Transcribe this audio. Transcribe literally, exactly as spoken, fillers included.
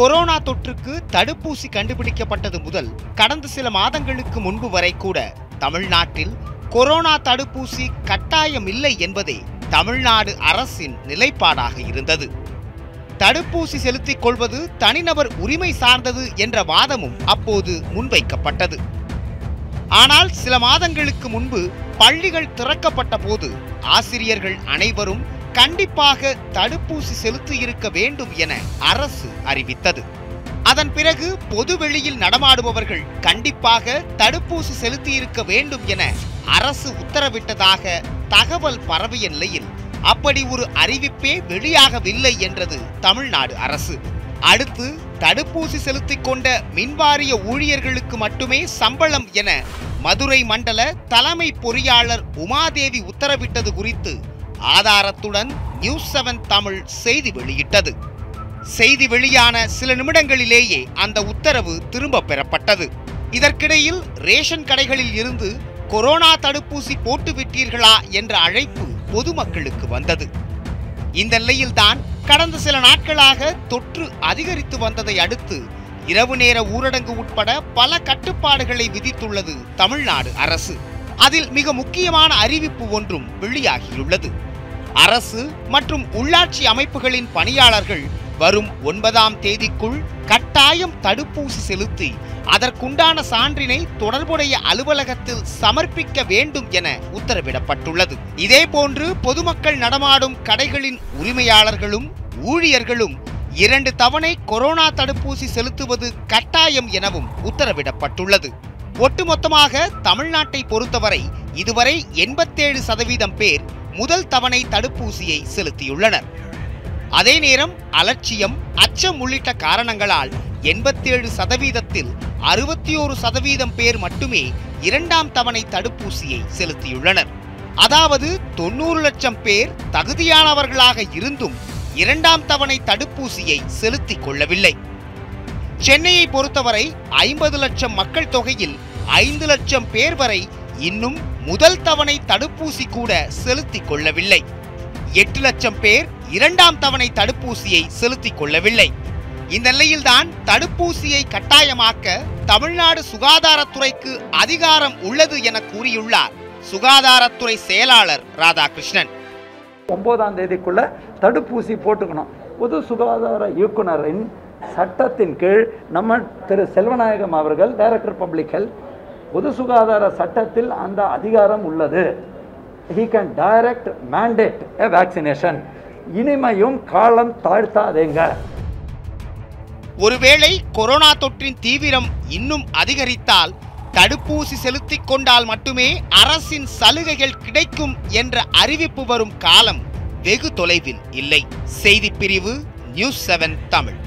Corona தொற்றுக்கு தடுப்பூசி கண்டுபிடிக்கப்பட்டது முதல் கடந்த சில மாதங்களுக்கு முன்பு வரை கூட தமிழ்நாட்டில் கொரோனா தடுப்பூசி கட்டாயம் இல்லை என்பதே தமிழ்நாடு அரசின் நிலைப்பாடாக இருந்தது. தடுப்பூசி செலுத்திக் கொள்வது தனிநபர் உரிமை சார்ந்தது என்ற வாதமும் அப்போது முன்வைக்கப்பட்டது. ஆனால் சில மாதங்களுக்கு முன்பு பள்ளிகள் திறக்கப்பட்ட போது ஆசிரியர்கள் அனைவரும் கண்டிப்பாக தடுப்பூசி செலுத்தி இருக்க வேண்டும் என அரசு அறிவித்தது. அதன் பிறகு பொதுவெளியில் நடமாடுபவர்கள் கண்டிப்பாக தடுப்பூசி செலுத்தி இருக்க வேண்டும் என அரசு உத்தரவிட்டதாக தகவல் பரவிய நிலையில் அப்படி ஒரு அறிவிப்பே வெளியாகவில்லை என்றது தமிழ்நாடு அரசு. அடுத்து தடுப்பூசி செலுத்திக் கொண்ட மின்வாரிய ஊழியர்களுக்கு மட்டுமே சம்பளம் என மதுரை மண்டல தலைமை பொறியாளர் உமாதேவி உத்தரவிட்டது குறித்து ஆதாரத்துடன் நியூஸ் செவன் தமிழ் செய்தி வெளியிட்டது. செய்தி வெளியான சில நிமிடங்களிலேயே அந்த உத்தரவு திரும்ப பெறப்பட்டது. இதற்கிடையில் ரேஷன் கடைகளில் இருந்து கொரோனா தடுப்பூசி போட்டுவிட்டீர்களா என்ற அழைப்பு பொதுமக்களுக்கு வந்தது. இந்த நிலையில்தான் கடந்த சில நாட்களாக தொற்று அதிகரித்து வந்ததை அடுத்து இரவு நேர ஊரடங்கு உட்பட பல கட்டுப்பாடுகளை விதித்துள்ளது தமிழ்நாடு அரசு. அதில் மிக முக்கியமான அறிவிப்பு ஒன்றும் வெளியாகியுள்ளது. அரசு மற்றும் உள்ளாட்சி அமைப்புகளின் பணியாளர்கள் வரும் ஒன்பதாம் தேதிக்குள் கட்டாயம் தடுப்பூசி செலுத்தி அதற்குண்டான சான்றினை தொடர்புடைய அலுவலகத்தில் சமர்ப்பிக்க வேண்டும் என உத்தரவிடப்பட்டுள்ளது. இதேபோன்று பொதுமக்கள் நடமாடும் கடைகளின் உரிமையாளர்களும் ஊழியர்களும் இரண்டு தவணை கொரோனா தடுப்பூசி செலுத்துவது கட்டாயம் எனவும் உத்தரவிடப்பட்டுள்ளது. ஒட்டுமொத்தமாக தமிழ்நாட்டை பொறுத்தவரை இதுவரை எண்பத்தேழு சதவீதம் பேர் முதல் தவணை தடுப்பூசியை செலுத்தியுள்ளனர். அதே நேரம் அலட்சியம், அச்சம் உள்ளிட்ட காரணங்களால் எண்பத்தேழு சதவீதத்தில் அறுபத்தி ஒரு சதவீதம் பேர் மட்டுமே இரண்டாம் தவணை தடுப்பூசியை செலுத்தியுள்ளனர். அதாவது தொண்ணூறு லட்சம் பேர் தகுதியானவர்களாக இருந்தும் இரண்டாம் தவணை தடுப்பூசியை செலுத்திக் கொள்ளவில்லை. சென்னையை பொறுத்தவரை ஐம்பது லட்சம் மக்கள் தொகையில் ஐந்து லட்சம் பேர் வரை இன்னும் முதல் தவணை தடுப்பூசி கூட செலுத்திக் கொள்ளவில்லை. எட்டு லட்சம் பேர் இரண்டாம் தவணை தடுப்பூசியை செலுத்திக் கொள்ளவில்லை. இந்த நிலையில்தான் தடுப்பூசியை கட்டாயமாக்க தமிழ்நாடு சுகாதாரத்துறைக்கு அதிகாரம் உள்ளது என கூறியுள்ளார் சுகாதாரத்துறை செயலாளர் ராதாகிருஷ்ணன். ஒன்பதாம் தேதிக்குள்ள தடுப்பூசி போட்டுக்கணும். பொது சுகாதார இயக்குநரின் சட்டத்தின் கீழ் நம்ம திரு செல்வநாயகம் அவர்கள் டைரக்டர் பப்ளிக் ஹெல்த் பொது சுகாதார சட்டத்தில் அந்த அதிகாரம் உள்ளது. He can direct mandate a vaccination. இனிமையும் காலம் தாழ்த்தாதேங்க. ஒருவேளை கொரோனா தொற்றின் தீவிரம் இன்னும் அதிகரித்தால் தடுப்பூசி செலுத்திக் கொண்டால் மட்டுமே அரசின் சலுகைகள் கிடைக்கும் என்ற அறிவிப்பு வரும் காலம் வெகு தொலைவில் இல்லை. செய்திப்பிரிவு நியூஸ் செவன் தமிழ்.